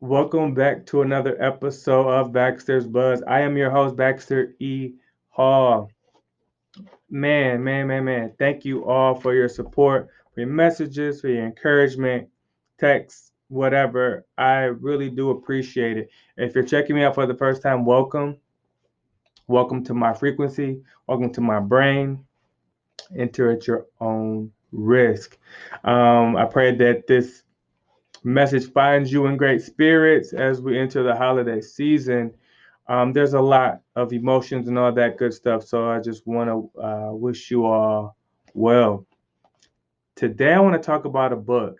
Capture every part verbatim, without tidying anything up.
Welcome back to another episode of Baxter's Buzz. I am your host, Baxter E. Hall. Man, man, man, man. Thank you all for your support, for your messages, for your encouragement, texts, whatever. I really do appreciate it. If you're checking me out for the first time, welcome. Welcome to my frequency. Welcome to my brain. Enter at your own risk. Um, I pray that this message finds you in great spirits as we enter the holiday season. Um, there's a lot of emotions and all that good stuff, so I just want to uh, wish you all well. Today I want to talk about a book.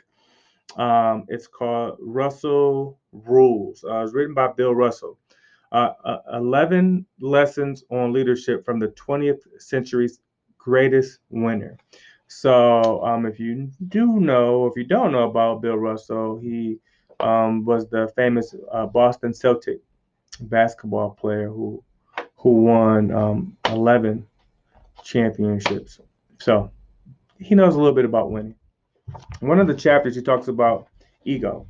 Um, it's called Russell Rules. Uh, it's written by Bill Russell. Uh, uh, eleven Lessons on Leadership from the twentieth Century's Greatest Winner. So um, if you do know, if you don't know about Bill Russell, he um, was the famous uh, Boston Celtic basketball player who who won um, eleven championships. So he knows a little bit about winning. In one of the chapters, he talks about ego.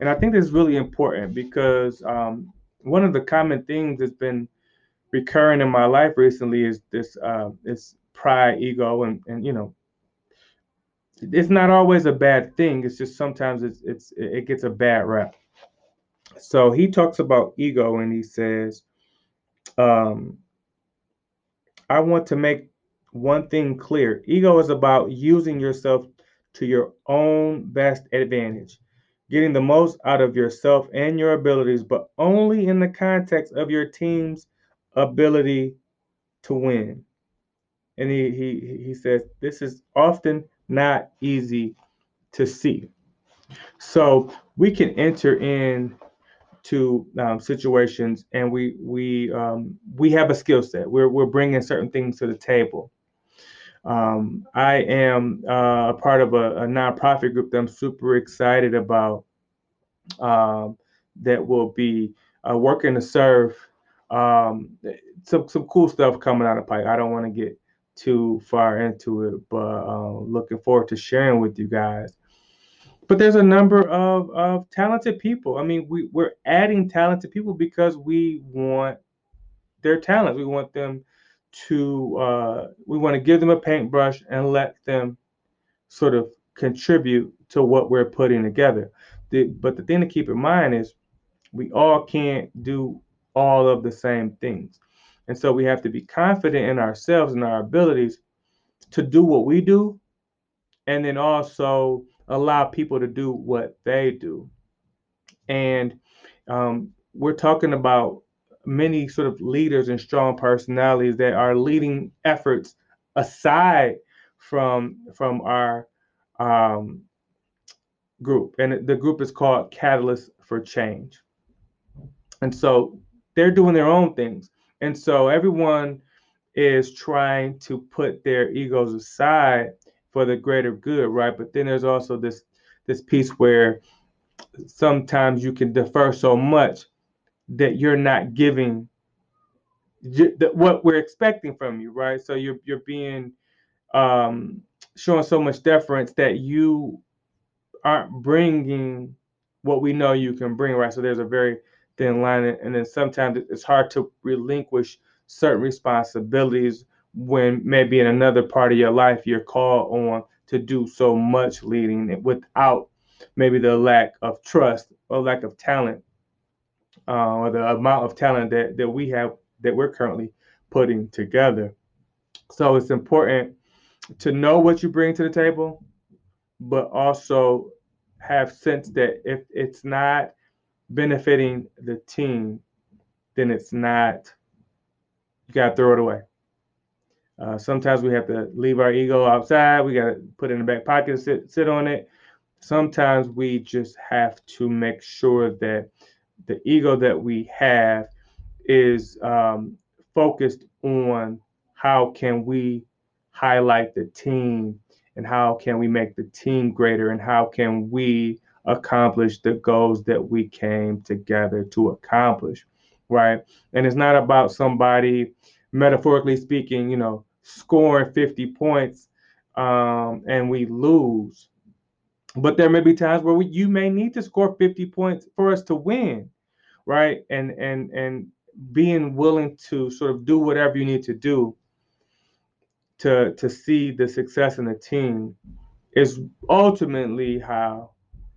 And I think this is really important because um, one of the common things that's been recurring in my life recently is this uh, it's pride, ego, and, and you know, it's not always a bad thing. It's just sometimes it's, it's it gets a bad rap. So he talks about ego and he says, um, I want to make one thing clear. Ego is about using yourself to your own best advantage, getting the most out of yourself and your abilities, but only in the context of your team's ability to win. And he, he, he says, this is often not easy to see. So we can enter in to um, situations and we we um, we have a skill set. We're, we're bringing certain things to the table. Um, I am uh, a part of a, a nonprofit group that I'm super excited about um, that will be uh, working to serve um, some, some cool stuff coming out of Pike. I don't want to get too far into it, but uh, looking forward to sharing with you guys. But there's a number of, of talented people. I mean, we, we're adding talented people because we want their talent. We want them to, uh, we want to give them a paintbrush and let them sort of contribute to what we're putting together. The, but the thing to keep in mind is we all can't do all of the same things. And so we have to be confident in ourselves and our abilities to do what we do, and then also allow people to do what they do. And um, we're talking about many sort of leaders and strong personalities that are leading efforts aside from, from our um, group. And the group is called Catalyst for Change. And so they're doing their own things. And so everyone is trying to put their egos aside for the greater good, right? But then there's also this this piece where sometimes you can defer so much that you're not giving what we're expecting from you, right? So you're you're being um, showing so much deference that you aren't bringing what we know you can bring, right? So there's a very thin line, and then sometimes it's hard to relinquish certain responsibilities when maybe in another part of your life you're called on to do so much leading without maybe the lack of trust or lack of talent uh, or the amount of talent that, that we have that we're currently putting together. So it's important to know what you bring to the table, but also have sense that if it's not benefiting the team, then it's not, you gotta throw it away. Uh, sometimes we have to leave our ego outside. We gotta put it in the back pocket and sit, sit on it. Sometimes we just have to make sure that the ego that we have is um, focused on how can we highlight the team and how can we make the team greater and how can we accomplish the goals that we came together to accomplish, right? And it's not about somebody, metaphorically speaking, you know, scoring fifty points um, and we lose. But there may be times where we, you may need to score fifty points for us to win, right? And and and being willing to sort of do whatever you need to do to to see the success in the team is ultimately how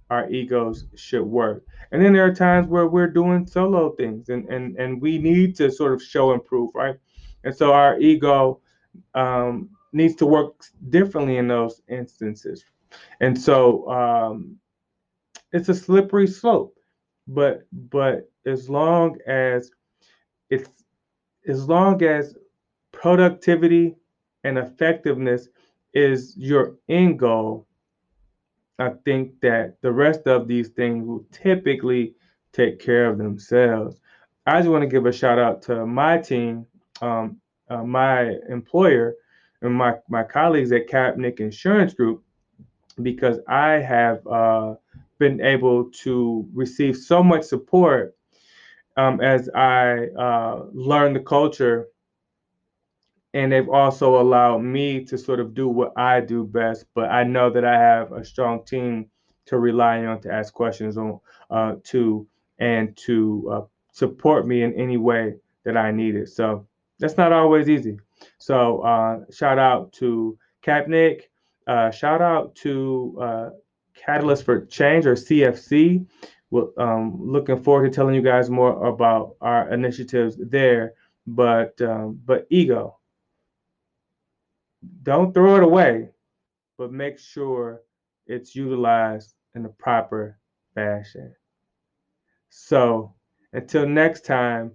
our egos should work. And then there are times where we're doing solo things, and and and we need to sort of show and prove, right? And so our ego um, needs to work differently in those instances. And so um, it's a slippery slope, but but as long as it's as long as productivity and effectiveness is your end goal, I think that the rest of these things will typically take care of themselves. I just want to give a shout out to my team, um, uh, my employer, and my my colleagues at Kapnick Insurance Group, because I have uh, been able to receive so much support um, as I uh, learn the culture. And they've also allowed me to sort of do what I do best. But I know that I have a strong team to rely on, to ask questions on, uh, to, and to uh, support me in any way that I need it. So that's not always easy. So uh, shout out to Kapnick. Uh, shout out to uh, Catalyst for Change, or C F C. We're um, looking forward to telling you guys more about our initiatives there. But um, but ego, don't throw it away, but make sure it's utilized in the proper fashion. So until next time,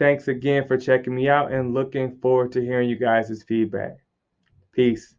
thanks again for checking me out, and looking forward to hearing you guys' feedback. Peace.